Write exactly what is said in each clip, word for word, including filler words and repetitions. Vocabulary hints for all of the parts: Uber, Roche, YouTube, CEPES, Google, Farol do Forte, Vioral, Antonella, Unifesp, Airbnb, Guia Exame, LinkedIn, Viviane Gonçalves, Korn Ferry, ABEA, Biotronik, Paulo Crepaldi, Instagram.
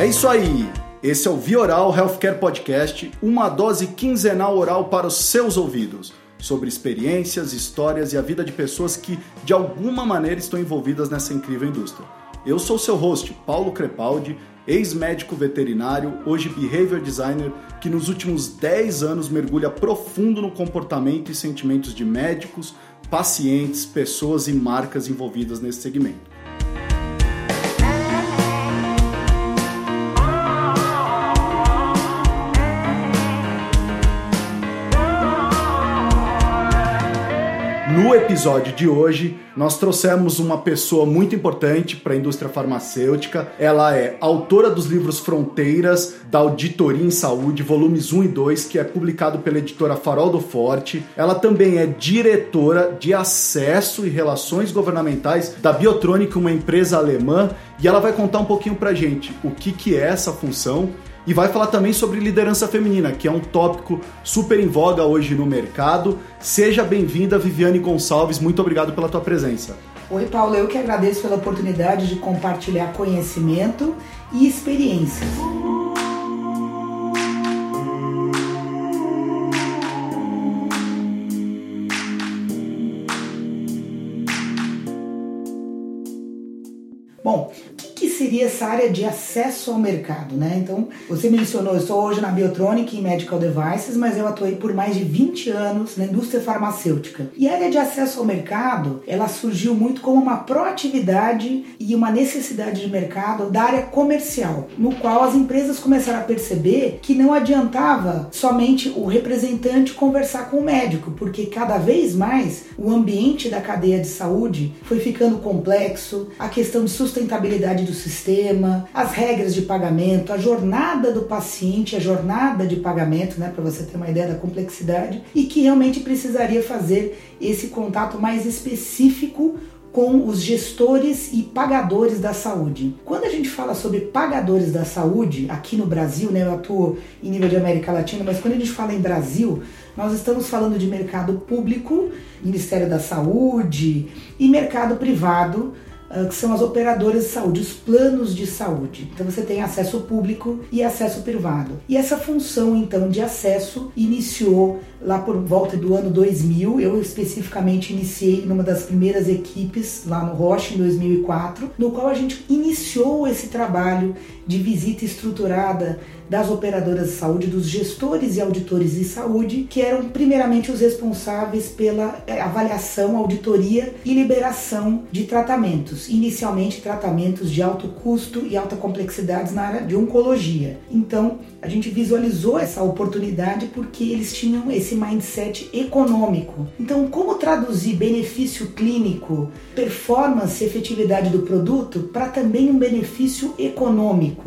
É isso aí! Esse é o Vioral Healthcare Podcast, uma dose quinzenal oral para os seus ouvidos, sobre experiências, histórias e a vida de pessoas que, de alguma maneira, estão envolvidas nessa incrível indústria. Eu sou seu host, Paulo Crepaldi, ex-médico veterinário, hoje behavior designer, que nos últimos dez anos mergulha profundo no comportamento e sentimentos de médicos, pacientes, pessoas e marcas envolvidas nesse segmento. No episódio de hoje, nós trouxemos uma pessoa muito importante para a indústria farmacêutica. Ela é autora dos livros Fronteiras, da Auditoria em Saúde, volumes um e dois, que é publicado pela editora Farol do Forte. Ela também é diretora de Acesso e Relações Governamentais da Biotronik, uma empresa alemã, e ela vai contar um pouquinho para a gente o que, que é essa função. E vai falar também sobre liderança feminina, que é um tópico super em voga hoje no mercado. Seja bem-vinda, Viviane Gonçalves, muito obrigado pela tua presença. Oi, Paulo, eu que agradeço pela oportunidade de compartilhar conhecimento e experiências. Bom, seria essa área de acesso ao mercado, né? Então, você mencionou, eu estou hoje na Biotronik em Medical Devices, mas eu atuei por mais de vinte anos na indústria farmacêutica. E a área de acesso ao mercado, ela surgiu muito como uma proatividade e uma necessidade de mercado da área comercial, no qual as empresas começaram a perceber que não adiantava somente o representante conversar com o médico, porque cada vez mais o ambiente da cadeia de saúde foi ficando complexo, a questão de sustentabilidade do sistema, as regras de pagamento, a jornada do paciente, a jornada de pagamento, né, para você ter uma ideia da complexidade, e que realmente precisaria fazer esse contato mais específico com os gestores e pagadores da saúde. Quando a gente fala sobre pagadores da saúde, aqui no Brasil, né, eu atuo em nível de América Latina, mas quando a gente fala em Brasil, nós estamos falando de mercado público, Ministério da Saúde, e mercado privado, que são as operadoras de saúde, os planos de saúde. Então você tem acesso público e acesso privado. E essa função, então, de acesso iniciou lá por volta do ano dois mil. Eu especificamente iniciei numa das primeiras equipes lá no Roche, em dois mil e quatro, no qual a gente iniciou esse trabalho de visita estruturada das operadoras de saúde, dos gestores e auditores de saúde, que eram primeiramente os responsáveis pela avaliação, auditoria e liberação de tratamentos, inicialmente tratamentos de alto custo e alta complexidade na área de oncologia. Então, a gente visualizou essa oportunidade porque eles tinham esse mindset econômico. Então, como traduzir benefício clínico, performance e efetividade do produto para também um benefício econômico?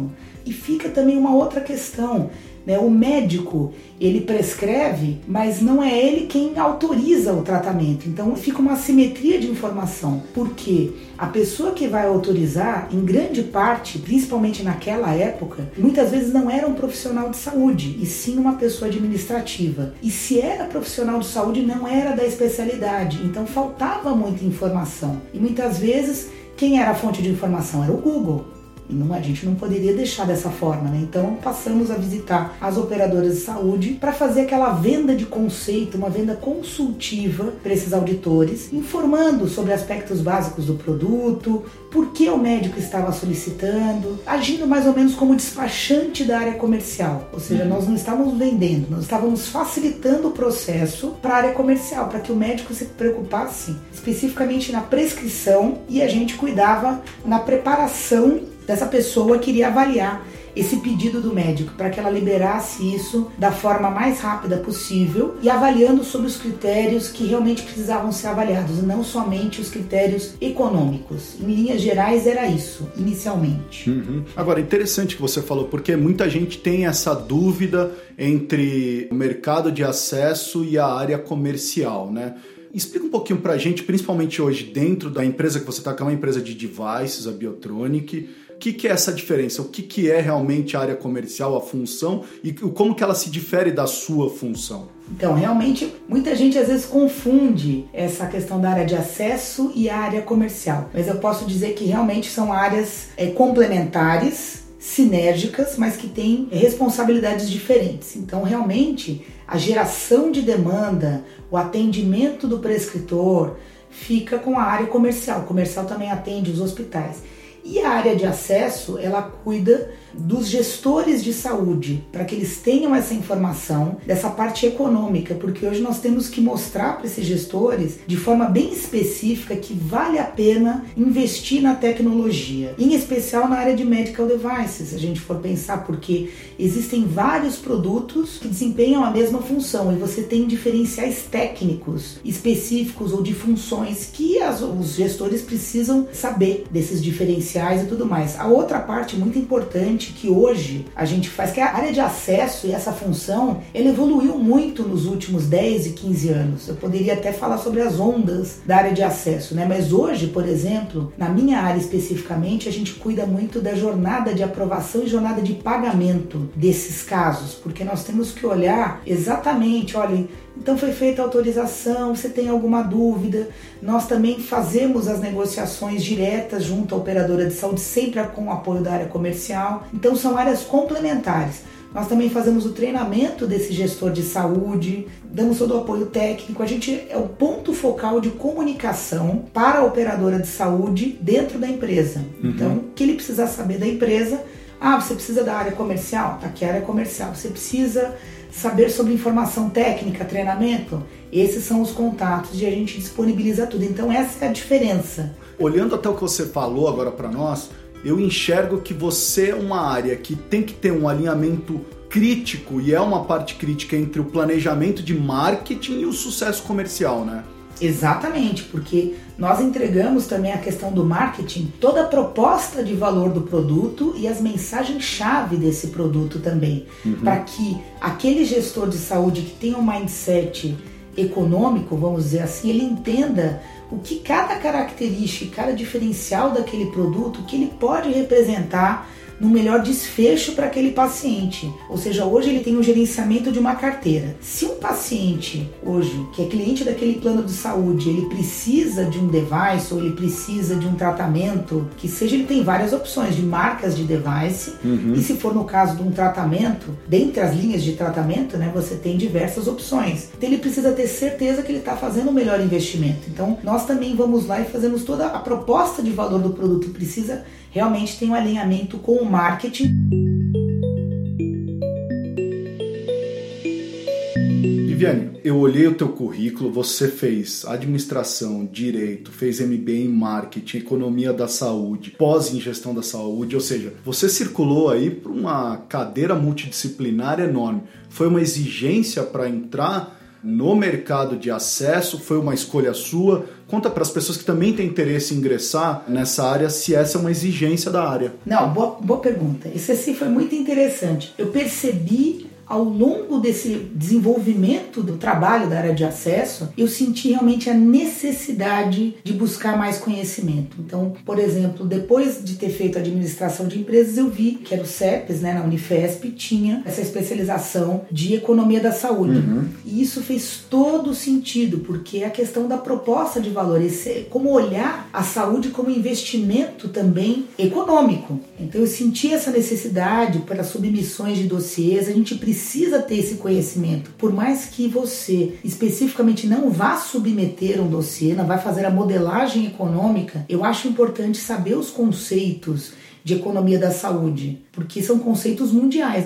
E fica também uma outra questão, né? O médico, ele prescreve, mas não é ele quem autoriza o tratamento. Então fica uma assimetria de informação, porque a pessoa que vai autorizar, em grande parte, principalmente naquela época, muitas vezes não era um profissional de saúde, e sim uma pessoa administrativa. E se era profissional de saúde, não era da especialidade, então faltava muita informação. E muitas vezes, quem era a fonte de informação era o Google. Não, a gente não poderia deixar dessa forma, né? Então passamos a visitar as operadoras de saúde para fazer aquela venda de conceito, uma venda consultiva para esses auditores, informando sobre aspectos básicos do produto, por que o médico estava solicitando, agindo mais ou menos como despachante da área comercial. Ou seja, nós não estávamos vendendo, nós estávamos facilitando o processo para a área comercial, para que o médico se preocupasse especificamente na prescrição, e a gente cuidava na preparação dessa pessoa que iria avaliar esse pedido do médico, para que ela liberasse isso da forma mais rápida possível e avaliando sobre os critérios que realmente precisavam ser avaliados, e não somente os critérios econômicos. Em linhas gerais, era isso, inicialmente. Uhum. Agora, interessante que você falou, porque muita gente tem essa dúvida entre o mercado de acesso e a área comercial, né? Explica um pouquinho pra gente, principalmente hoje dentro da empresa que você tá, que é uma empresa de devices, a Biotronik. O que, que é essa diferença? O que, que é realmente a área comercial, a função, e como que ela se difere da sua função? Então, realmente, muita gente às vezes confunde essa questão da área de acesso e a área comercial. Mas eu posso dizer que realmente são áreas é, complementares, sinérgicas, mas que têm responsabilidades diferentes. Então, realmente, a geração de demanda, o atendimento do prescritor fica com a área comercial. O comercial também atende os hospitais. E a área de acesso, ela cuida dos gestores de saúde, para que eles tenham essa informação dessa parte econômica, porque hoje nós temos que mostrar para esses gestores, de forma bem específica, que vale a pena investir na tecnologia, em especial na área de medical devices, se a gente for pensar, porque existem vários produtos que desempenham a mesma função, e você tem diferenciais técnicos específicos ou de funções que as, os gestores precisam saber desses diferenciais e tudo mais. A outra parte muito importante que hoje a gente faz, que a área de acesso e essa função, ela evoluiu muito nos últimos dez e quinze anos. Eu poderia até falar sobre as ondas da área de acesso, né? Mas hoje, por exemplo, na minha área especificamente, a gente cuida muito da jornada de aprovação e jornada de pagamento desses casos, porque nós temos que olhar exatamente, olha, então foi feita a autorização, você tem alguma dúvida? Nós também fazemos as negociações diretas junto à operadora de saúde, sempre com o apoio da área comercial. Então são áreas complementares. Nós também fazemos o treinamento desse gestor de saúde, damos todo o apoio técnico. A gente é o ponto focal de comunicação para a operadora de saúde dentro da empresa. Uhum. Então, o que ele precisar saber da empresa... Ah, você precisa da área comercial? Tá aqui a área comercial. Você precisa saber sobre informação técnica, treinamento? Esses são os contatos e a gente disponibiliza tudo. Então essa é a diferença. Olhando até o que você falou agora para nós, eu enxergo que você é uma área que tem que ter um alinhamento crítico, e é uma parte crítica entre o planejamento de marketing e o sucesso comercial, né? Exatamente, porque nós entregamos também a questão do marketing, toda a proposta de valor do produto e as mensagens-chave desse produto também, uhum. para que aquele gestor de saúde que tem um mindset econômico, vamos dizer assim, ele entenda o que cada característica, cada diferencial daquele produto, que ele pode representar no melhor desfecho para aquele paciente. Ou seja, hoje ele tem o gerenciamento de uma carteira. Se um paciente hoje, que é cliente daquele plano de saúde, ele precisa de um device ou ele precisa de um tratamento, que seja, ele tem várias opções de marcas de device, uhum. e se for no caso de um tratamento, dentre as linhas de tratamento, né, você tem diversas opções. Então ele precisa ter certeza que ele está fazendo o melhor investimento. Então nós também vamos lá e fazemos toda a proposta de valor do produto, precisa realmente ter um alinhamento com o marketing. Viviane, eu olhei o teu currículo, você fez administração, direito, fez M B A em marketing, economia da saúde, pós em gestão da saúde, ou seja, você circulou aí por uma cadeira multidisciplinar enorme. Foi uma exigência para entrar no mercado de acesso? Foi uma escolha sua? Conta para as pessoas que também têm interesse em ingressar nessa área, se essa é uma exigência da área. Não, boa, boa pergunta. Isso assim foi muito interessante. Eu percebi ao longo desse desenvolvimento do trabalho da área de acesso, eu senti realmente a necessidade de buscar mais conhecimento. Então, por exemplo, depois de ter feito a administração de empresas, eu vi que era o CEPES, né, na Unifesp, tinha essa especialização de economia da saúde. Uhum. E isso fez todo sentido, porque é a questão da proposta de valor, esse, como olhar a saúde como investimento também econômico. Então, eu senti essa necessidade para submissões de dossiês, a gente precisa precisa ter esse conhecimento. Por mais que você especificamente não vá submeter um dossiê, não vai fazer a modelagem econômica, eu acho importante saber os conceitos de economia da saúde, porque são conceitos mundiais.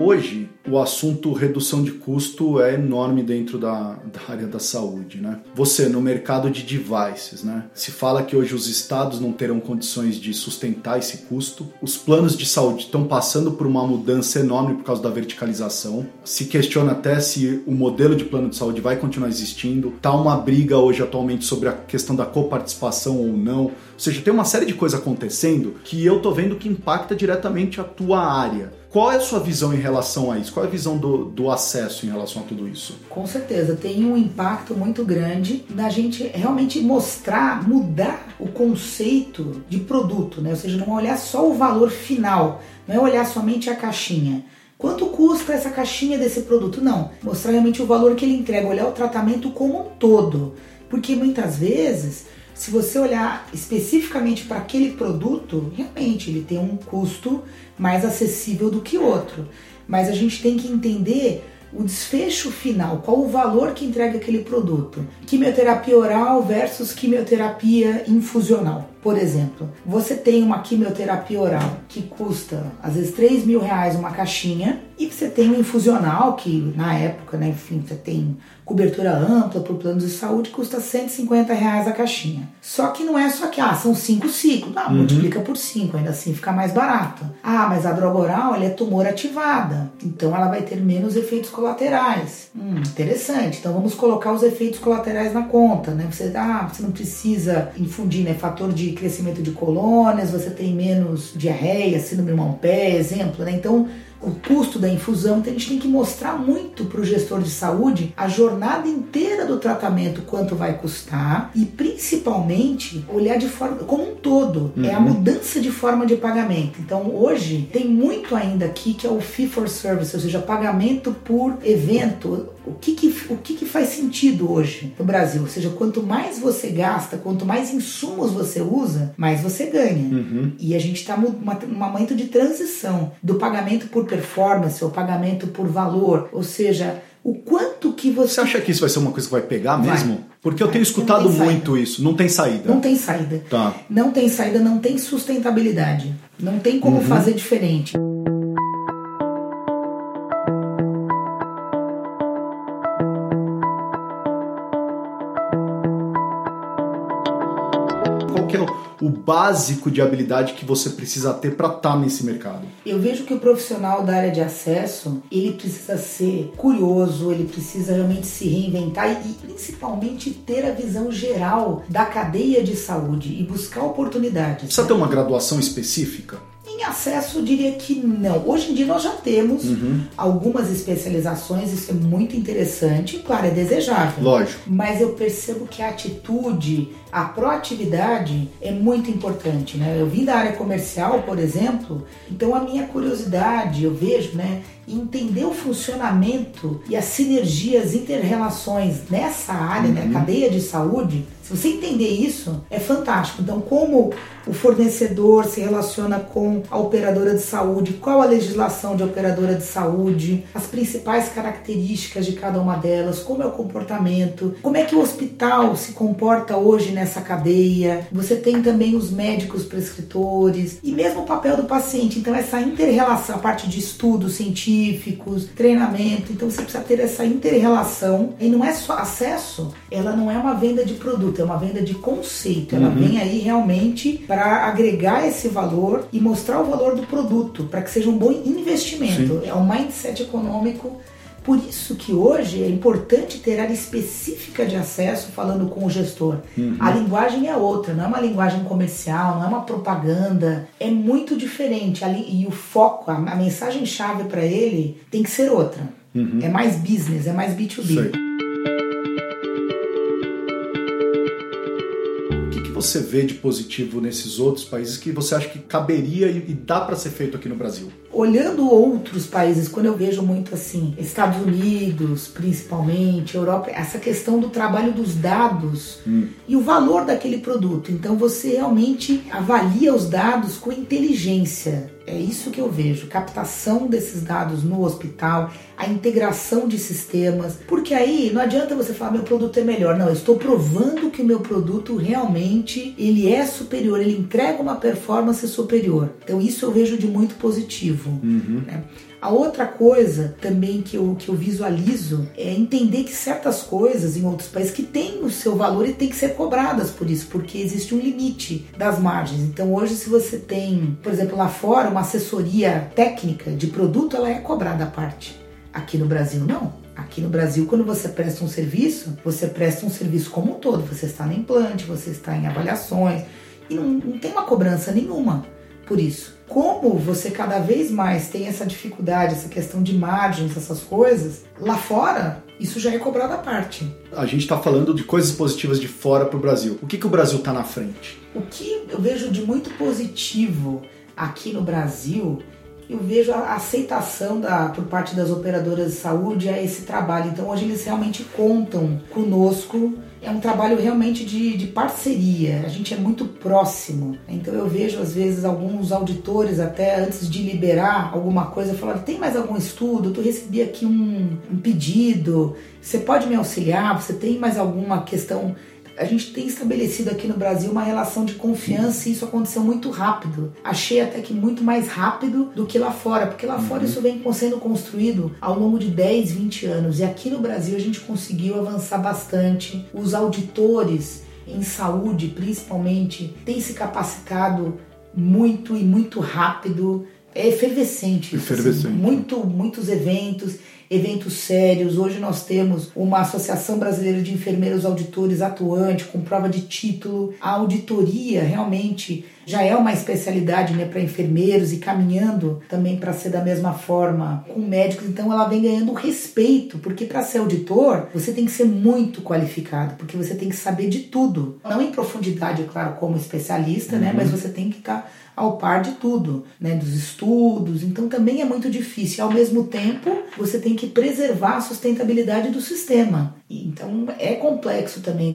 Hoje, o assunto redução de custo é enorme dentro da, da área da saúde, né? Você, no mercado de devices, né? Se fala que hoje os estados não terão condições de sustentar esse custo. Os planos de saúde estão passando por uma mudança enorme por causa da verticalização. Se questiona até se o modelo de plano de saúde vai continuar existindo. Tá uma briga hoje atualmente sobre a questão da coparticipação ou não. Ou seja, tem uma série de coisas acontecendo que eu tô vendo que impacta diretamente a tua área. Qual é a sua visão em relação a isso? Qual é a visão do, do acesso em relação a tudo isso? Com certeza, tem um impacto muito grande na gente realmente mostrar, mudar o conceito de produto, né? Ou seja, não olhar só o valor final, não é olhar somente a caixinha. Quanto custa essa caixinha desse produto? Não, mostrar realmente o valor que ele entrega, olhar o tratamento como um todo. Porque muitas vezes se você olhar especificamente para aquele produto, realmente ele tem um custo mais acessível do que outro. Mas a gente tem que entender o desfecho final, qual o valor que entrega aquele produto. Quimioterapia oral versus quimioterapia infusional. Por exemplo, você tem uma quimioterapia oral que custa, às vezes, três mil reais uma caixinha, e você tem um infusional que, na época, né, enfim, você tem cobertura ampla para o plano de saúde, custa cento e cinquenta reais a caixinha. Só que não é só que, ah, são cinco ciclos. Não, uhum. multiplica por cinco, ainda assim fica mais barato. Ah, mas a droga oral, ela é tumor ativada, então ela vai ter menos efeitos colaterais. Hum, interessante. Então vamos colocar os efeitos colaterais na conta, né? Você, ah, você não precisa infundir, né, fator de crescimento de colônias, você tem menos diarreia, síndrome de mão-pé, exemplo, né? Então, o custo da infusão, então a gente tem que mostrar muito para o gestor de saúde a jornada inteira do tratamento, quanto vai custar, e principalmente olhar de forma como um todo, uhum. é a mudança de forma de pagamento. Então hoje tem muito ainda aqui que é o fee for service, ou seja, pagamento por evento. O que que, o que que faz sentido hoje no Brasil? Ou seja, quanto mais você gasta, quanto mais insumos você usa, mais você ganha. Uhum. E a gente está num momento de transição do pagamento por performance, ou pagamento por valor, ou seja, o quanto que você... Você acha que isso vai ser uma coisa que vai pegar mesmo? Vai. Porque eu tenho escutado muito isso, não tem saída. Não tem saída. Tá. Não tem saída, não tem sustentabilidade, não tem como uhum. fazer diferente. O básico de habilidade que você precisa ter para estar nesse mercado? Eu vejo que o profissional da área de acesso, ele precisa ser curioso, ele precisa realmente se reinventar e principalmente ter a visão geral da cadeia de saúde e buscar oportunidades. Precisa ter uma graduação específica? Em acesso, eu diria que não. Hoje em dia nós já temos uhum. algumas especializações, isso é muito interessante, claro, é desejável. Lógico. Mas eu percebo que a atitude, a proatividade é muito importante, né? Eu vim da área comercial, por exemplo, então a minha curiosidade, eu vejo, né, entender o funcionamento e as sinergias, inter-relações nessa área, uhum. né, cadeia de saúde, se você entender isso, é fantástico. Então, como o fornecedor se relaciona com a operadora de saúde, qual a legislação de operadora de saúde, as principais características de cada uma delas, como é o comportamento, como é que o hospital se comporta hoje nessa cadeia. Você tem também os médicos prescritores e mesmo o papel do paciente. Então, essa inter-relação, a parte de estudos científicos, treinamento, então você precisa ter essa inter-relação. E não é só acesso, ela não é uma venda de produto, é uma venda de conceito, ela uhum. vem aí realmente para agregar esse valor e mostrar o valor do produto, para que seja um bom investimento. Sim. É um mindset econômico. Por isso que hoje é importante ter área específica de acesso falando com o gestor. Uhum. A linguagem é outra, não é uma linguagem comercial, não é uma propaganda, é muito diferente. E o foco, a mensagem-chave para ele tem que ser outra. Uhum. É mais business, é mais B dois B. Sei. Você vê de positivo nesses outros países que você acha que caberia e dá para ser feito aqui no Brasil? Olhando outros países, quando eu vejo muito assim, Estados Unidos, principalmente, Europa, essa questão do trabalho dos dados hum. e o valor daquele produto. Então você realmente avalia os dados com inteligência. É isso que eu vejo, captação desses dados no hospital, a integração de sistemas, porque aí não adianta você falar meu produto é melhor, não, eu estou provando que o meu produto realmente ele é superior, ele entrega uma performance superior, então isso eu vejo de muito positivo, uhum. né? A outra coisa também que eu, que eu visualizo é entender que certas coisas em outros países que têm o seu valor e têm que ser cobradas por isso, porque existe um limite das margens. Então hoje se você tem, por exemplo, lá fora uma assessoria técnica de produto, ela é cobrada à parte. Aqui no Brasil não. Aqui no Brasil, quando você presta um serviço, você presta um serviço como um todo. Você está no implante, você está em avaliações e não, não tem uma cobrança nenhuma por isso. Como você cada vez mais tem essa dificuldade, essa questão de margens, essas coisas, lá fora, isso já é cobrado à parte. A gente está falando de coisas positivas de fora para o Brasil. O que, que o Brasil está na frente? O que eu vejo de muito positivo aqui no Brasil, eu vejo a aceitação da, por parte das operadoras de saúde a esse trabalho. Então, hoje eles realmente contam conosco é um trabalho realmente de, de parceria, a gente é muito próximo. Então eu vejo às vezes alguns auditores até antes de liberar alguma coisa falando, tem mais algum estudo? Tu recebi aqui um, um pedido, você pode me auxiliar? Você tem mais alguma questão? A gente tem estabelecido aqui no Brasil uma relação de confiança e isso aconteceu muito rápido. Achei até que muito mais rápido do que lá fora, porque lá uhum. fora isso vem sendo construído ao longo de dez, vinte anos. E aqui no Brasil a gente conseguiu avançar bastante. Os auditores em saúde, principalmente, têm se capacitado muito e muito rápido. É efervescente. Efervescente. Assim, muito, muitos eventos. Eventos sérios, hoje nós temos uma Associação Brasileira de Enfermeiros Auditores atuante, com prova de título. A auditoria realmente já é uma especialidade, né, para enfermeiros e caminhando também para ser da mesma forma com médicos, então ela vem ganhando respeito, porque para ser auditor você tem que ser muito qualificado, porque você tem que saber de tudo, não em profundidade, é claro, como especialista, uhum. né, mas você tem que estar ao par de tudo, né, dos estudos, então também é muito difícil, ao mesmo tempo você tem que que preservar a sustentabilidade do sistema. Então é complexo também.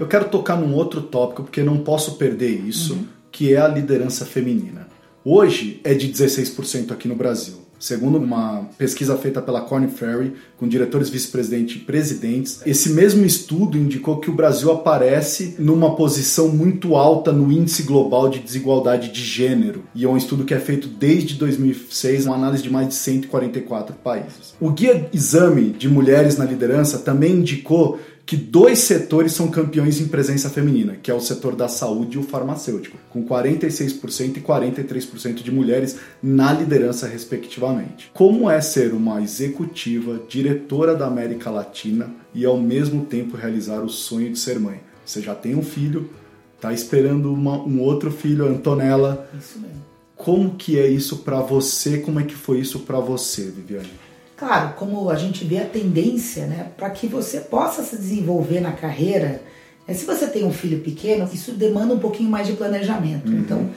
Eu quero tocar num outro tópico, porque não posso perder isso, uhum. que é a liderança feminina. Hoje é de dezesseis por cento aqui no Brasil. Segundo uma pesquisa feita pela Korn Ferry, com diretores, vice-presidente e presidentes, esse mesmo estudo indicou que o Brasil aparece numa posição muito alta no índice global de desigualdade de gênero. E é um estudo que é feito desde dois mil e seis, uma análise de mais de cento e quarenta e quatro países. O Guia Exame de Mulheres na Liderança também indicou que dois setores são campeões em presença feminina, que é o setor da saúde e o farmacêutico, com quarenta e seis por cento e quarenta e três por cento de mulheres na liderança, respectivamente. Como é ser uma executiva, diretora da América Latina e, ao mesmo tempo, realizar o sonho de ser mãe? Você já tem um filho, está esperando uma, um outro filho, Antonella. Isso mesmo. Como que é isso para você? Como é que foi isso para você, Viviane? Claro, como a gente vê a tendência, né, para que você possa se desenvolver na carreira, né, se você tem um filho pequeno, isso demanda um pouquinho mais de planejamento. Uhum. Então,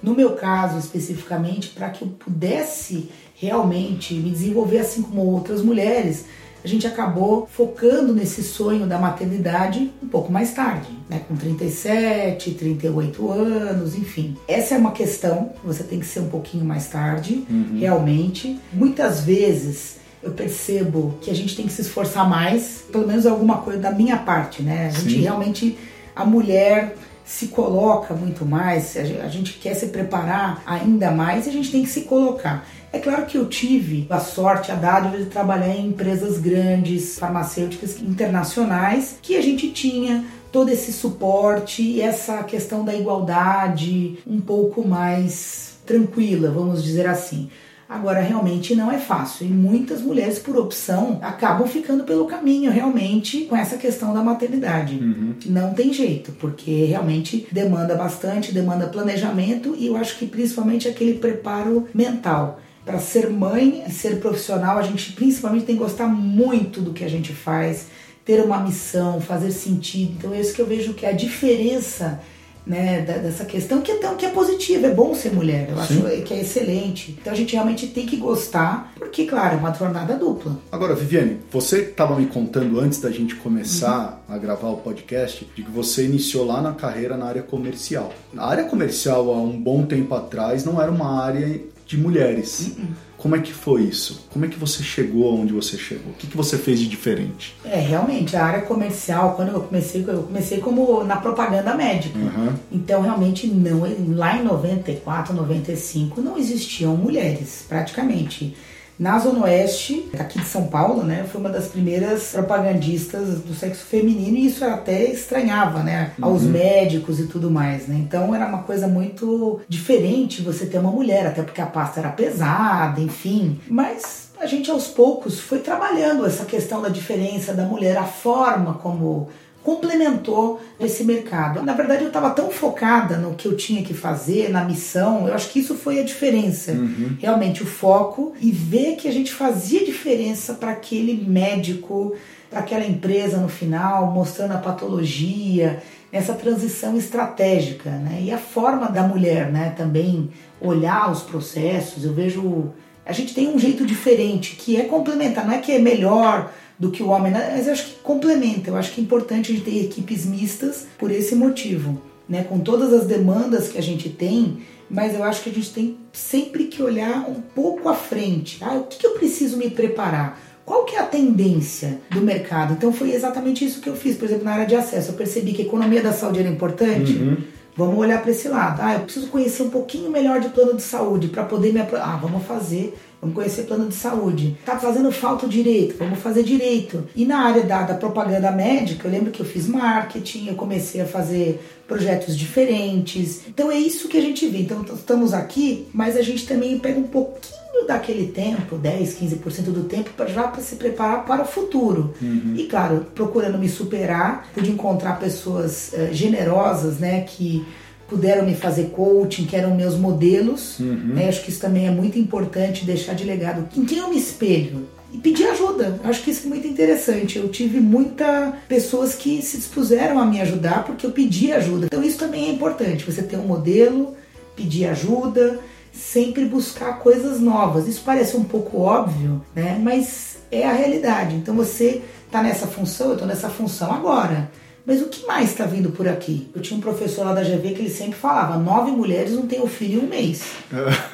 no meu caso, especificamente, para que eu pudesse realmente me desenvolver assim como outras mulheres, a gente acabou focando nesse sonho da maternidade um pouco mais tarde, né? Com trinta e sete, trinta e oito anos, enfim. Essa é uma questão, você tem que ser um pouquinho mais tarde, uhum. realmente. Muitas vezes eu percebo que a gente tem que se esforçar mais, pelo menos alguma coisa da minha parte, né? A gente Sim. realmente, a mulher se coloca muito mais, a gente quer se preparar ainda mais e a gente tem que se colocar. É claro que eu tive a sorte, a dádiva de trabalhar em empresas grandes, farmacêuticas internacionais, que a gente tinha todo esse suporte e essa questão da igualdade um pouco mais tranquila, vamos dizer assim. Agora, realmente não é fácil e muitas mulheres, por opção, acabam ficando pelo caminho, realmente, com essa questão da maternidade. Uhum. Não tem jeito, porque realmente demanda bastante, demanda planejamento e eu acho que principalmente aquele preparo mental. Para ser mãe e ser profissional, a gente principalmente tem que gostar muito do que a gente faz, ter uma missão, fazer sentido. Então é isso que eu vejo que é a diferença, né, dessa questão, que é, que é positiva, é bom ser mulher, eu Sim. acho que é excelente. Então a gente realmente tem que gostar, porque, claro, é uma jornada dupla. Agora, Viviane, você estava me contando antes da gente começar uhum. a gravar o podcast, de que você iniciou lá na carreira na área comercial. A área comercial, há um bom tempo atrás, não era uma área de mulheres. Uhum. Como é que foi isso? Como é que você chegou aonde você chegou? O que, que você fez de diferente? É, realmente, a área comercial, quando eu comecei, eu comecei como na propaganda médica. Uhum. Então, realmente, não, lá em noventa e quatro, noventa e cinco, não existiam mulheres, praticamente. Na Zona Oeste, aqui de São Paulo, né, foi uma das primeiras propagandistas do sexo feminino e isso até estranhava, né, aos uhum. médicos e tudo mais, né? Então era uma coisa muito diferente você ter uma mulher, até porque a pasta era pesada, enfim. Mas a gente aos poucos foi trabalhando essa questão da diferença da mulher, a forma como complementou esse mercado. Na verdade, eu estava tão focada no que eu tinha que fazer, na missão, eu acho que isso foi a diferença. Uhum. Realmente, o foco e ver que a gente fazia diferença para aquele médico, para aquela empresa no final, mostrando a patologia, essa transição estratégica, né? E a forma da mulher, né, também olhar os processos, eu vejo... A gente tem um jeito diferente, que é complementar, não é que é melhor do que o homem, mas eu acho que complementa, eu acho que é importante a gente ter equipes mistas por esse motivo, né? Com todas as demandas que a gente tem, mas eu acho que a gente tem sempre que olhar um pouco à frente, tá? O que, que eu preciso me preparar? Qual que é a tendência do mercado? Então foi exatamente isso que eu fiz, por exemplo, na área de acesso, eu percebi que a economia da saúde era importante... Uhum. Vamos olhar para esse lado. Ah, eu preciso conhecer um pouquinho melhor de plano de saúde para poder me... Apro- ah, vamos fazer... Vamos conhecer plano de saúde. Tá fazendo falta o direito? Vamos fazer direito. E na área da, da propaganda médica, eu lembro que eu fiz marketing, eu comecei a fazer projetos diferentes. Então é isso que a gente vê. Então estamos aqui, mas a gente também pega um pouquinho daquele tempo, dez, quinze por cento do tempo, pra, já para se preparar para o futuro. Uhum. E claro, procurando me superar, pude encontrar pessoas uh, generosas, né, que puderam me fazer coaching, que eram meus modelos. Uhum. Né, acho que isso também é muito importante, deixar de legado em quem eu me espelho. E pedir ajuda, acho que isso é muito interessante. Eu tive muitas pessoas que se dispuseram a me ajudar porque eu pedi ajuda. Então isso também é importante, você ter um modelo, pedir ajuda, sempre buscar coisas novas. Isso parece um pouco óbvio, né? Mas é a realidade. Então você está nessa função, eu estou nessa função agora. Mas o que mais está vindo por aqui? Eu tinha um professor lá da G V que ele sempre falava: nove mulheres não têm um filho em um mês.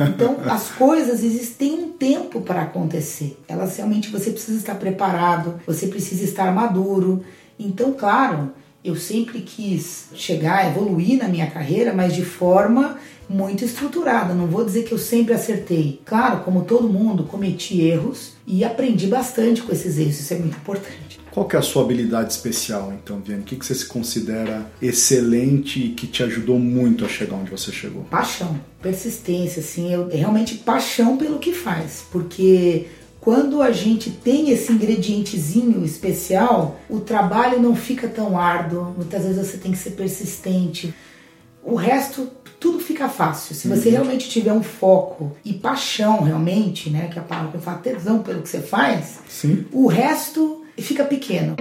Então as coisas existem um tempo para acontecer. Elas realmente, você precisa estar preparado, você precisa estar maduro. Então, claro, eu sempre quis chegar, evoluir na minha carreira, mas de forma muito estruturada. Não vou dizer que eu sempre acertei. Claro, como todo mundo, cometi erros e aprendi bastante com esses erros. Isso é muito importante. Qual que é a sua habilidade especial, então, Viviane? O que, que você se considera excelente e que te ajudou muito a chegar onde você chegou? Paixão, persistência, assim. Eu, é realmente paixão pelo que faz, porque... Quando a gente tem esse ingredientezinho especial, o trabalho não fica tão árduo. Muitas vezes você tem que ser persistente. O resto, tudo fica fácil. Se você realmente tiver um foco e paixão, realmente, né, que é a palavra que eu falo, tesão pelo que você faz, sim, o resto fica pequeno.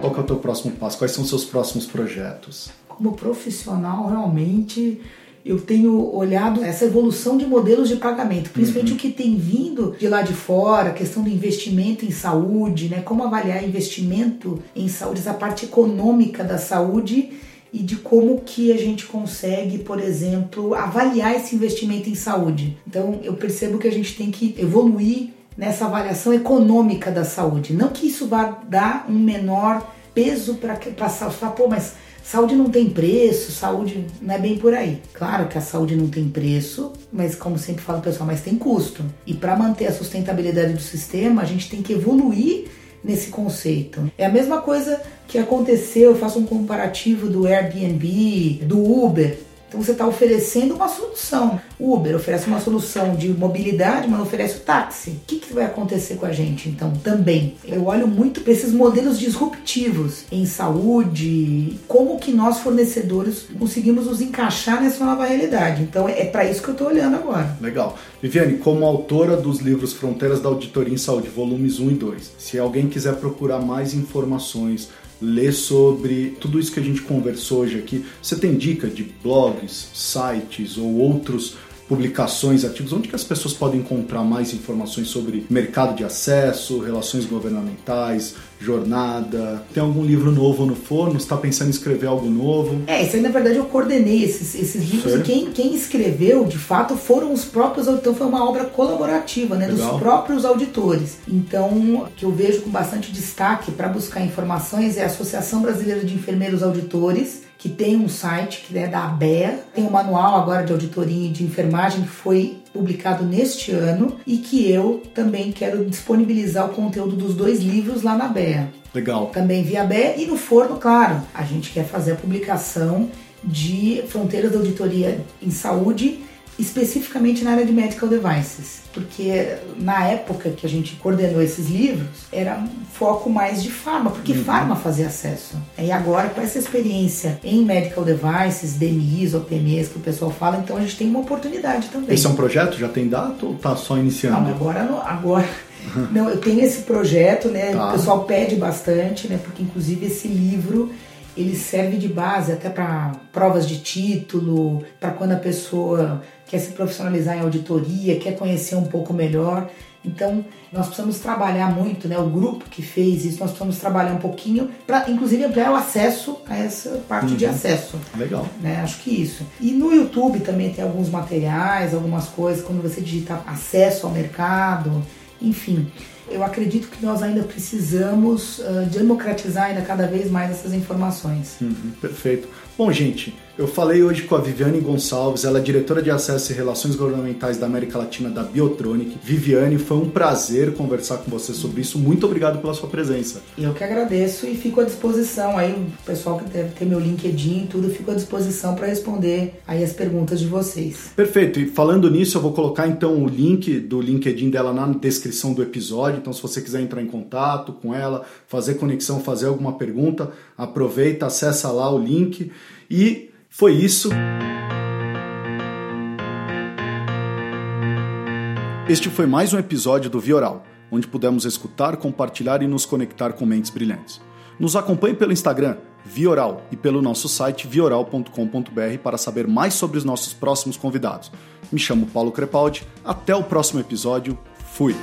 Qual que é o teu próximo passo? Quais são os seus próximos projetos? Como profissional, realmente... Eu tenho olhado essa evolução de modelos de pagamento, principalmente, uhum, o que tem vindo de lá de fora, a questão do investimento em saúde, né? Como avaliar investimento em saúde, essa parte econômica da saúde e de como que a gente consegue, por exemplo, avaliar esse investimento em saúde. Então, eu percebo que a gente tem que evoluir nessa avaliação econômica da saúde. Não que isso vá dar um menor peso para a saúde, pô, mas... Saúde não tem preço, saúde não é bem por aí. Claro que a saúde não tem preço, mas como sempre fala o pessoal, mas tem custo. E para manter a sustentabilidade do sistema, a gente tem que evoluir nesse conceito. É a mesma coisa que aconteceu, eu faço um comparativo do Airbnb, do Uber. Então você está oferecendo uma solução. O Uber oferece uma solução de mobilidade, mas não oferece o táxi. O que, que vai acontecer com a gente, então, também? Eu olho muito para esses modelos disruptivos em saúde, como que nós, fornecedores, conseguimos nos encaixar nessa nova realidade. Então é para isso que eu estou olhando agora. Legal. Viviane, como autora dos livros Fronteiras da Auditoria em Saúde, volumes um e dois, se alguém quiser procurar mais informações, ler sobre tudo isso que a gente conversou hoje aqui. Você tem dica de blogs, sites ou outras publicações, artigos? Onde que as pessoas podem encontrar mais informações sobre mercado de acesso, relações governamentais, jornada? Tem algum livro novo no forno? Você está pensando em escrever algo novo? É, isso aí na verdade eu coordenei esses, esses livros, certo. E quem, quem escreveu de fato foram os próprios, então foi uma obra colaborativa, né, dos próprios auditores. Então, o que eu vejo com bastante destaque para buscar informações é a Associação Brasileira de Enfermeiros Auditores, que tem um site que é da ABEA, tem um manual agora de auditoria e de enfermagem que foi publicado neste ano e que eu também quero disponibilizar o conteúdo dos dois livros lá na ABEA. Legal. Também via ABEA e no forno, claro, a gente quer fazer a publicação de Fronteiras da Auditoria em Saúde, especificamente na área de medical devices, porque na época que a gente coordenou esses livros, era um foco mais de farma, porque uhum. farma fazia acesso. E agora, com essa experiência em medical devices, D M Is, O P Ms, que o pessoal fala, então a gente tem uma oportunidade também. Esse é um projeto? Já tem data ou tá só iniciando? Não, agora... Não, agora... Não, eu tenho esse projeto, né? Tá. O pessoal pede bastante, né? Porque, inclusive, esse livro... ele serve de base até para provas de título, para quando a pessoa quer se profissionalizar em auditoria, quer conhecer um pouco melhor. Então, nós precisamos trabalhar muito, né? O grupo que fez isso, nós precisamos trabalhar um pouquinho para, inclusive, ampliar o acesso a essa parte uhum. de acesso. Legal. Né? Acho que isso. E no YouTube também tem alguns materiais, algumas coisas, quando você digitar acesso ao mercado, enfim. Eu acredito que nós ainda precisamos uh, democratizar ainda cada vez mais essas informações. Uhum, perfeito. Bom, gente, eu falei hoje com a Viviane Gonçalves, ela é diretora de Acesso e Relações Governamentais da América Latina da Biotronik. Viviane, foi um prazer conversar com você sobre isso. Muito obrigado pela sua presença. Eu que agradeço e fico à disposição. Aí o pessoal que deve ter meu LinkedIn e tudo, fico à disposição para responder aí as perguntas de vocês. Perfeito. E falando nisso, eu vou colocar então o link do LinkedIn dela na descrição do episódio. Então, se você quiser entrar em contato com ela, fazer conexão, fazer alguma pergunta, aproveita, acessa lá o link. E foi isso. Este foi mais um episódio do Vioral, onde pudemos escutar, compartilhar e nos conectar com mentes brilhantes. Nos acompanhe pelo Instagram, Vioral, e pelo nosso site, vioral ponto com ponto b r, para saber mais sobre os nossos próximos convidados. Me chamo Paulo Crepaldi. Até o próximo episódio. Fui!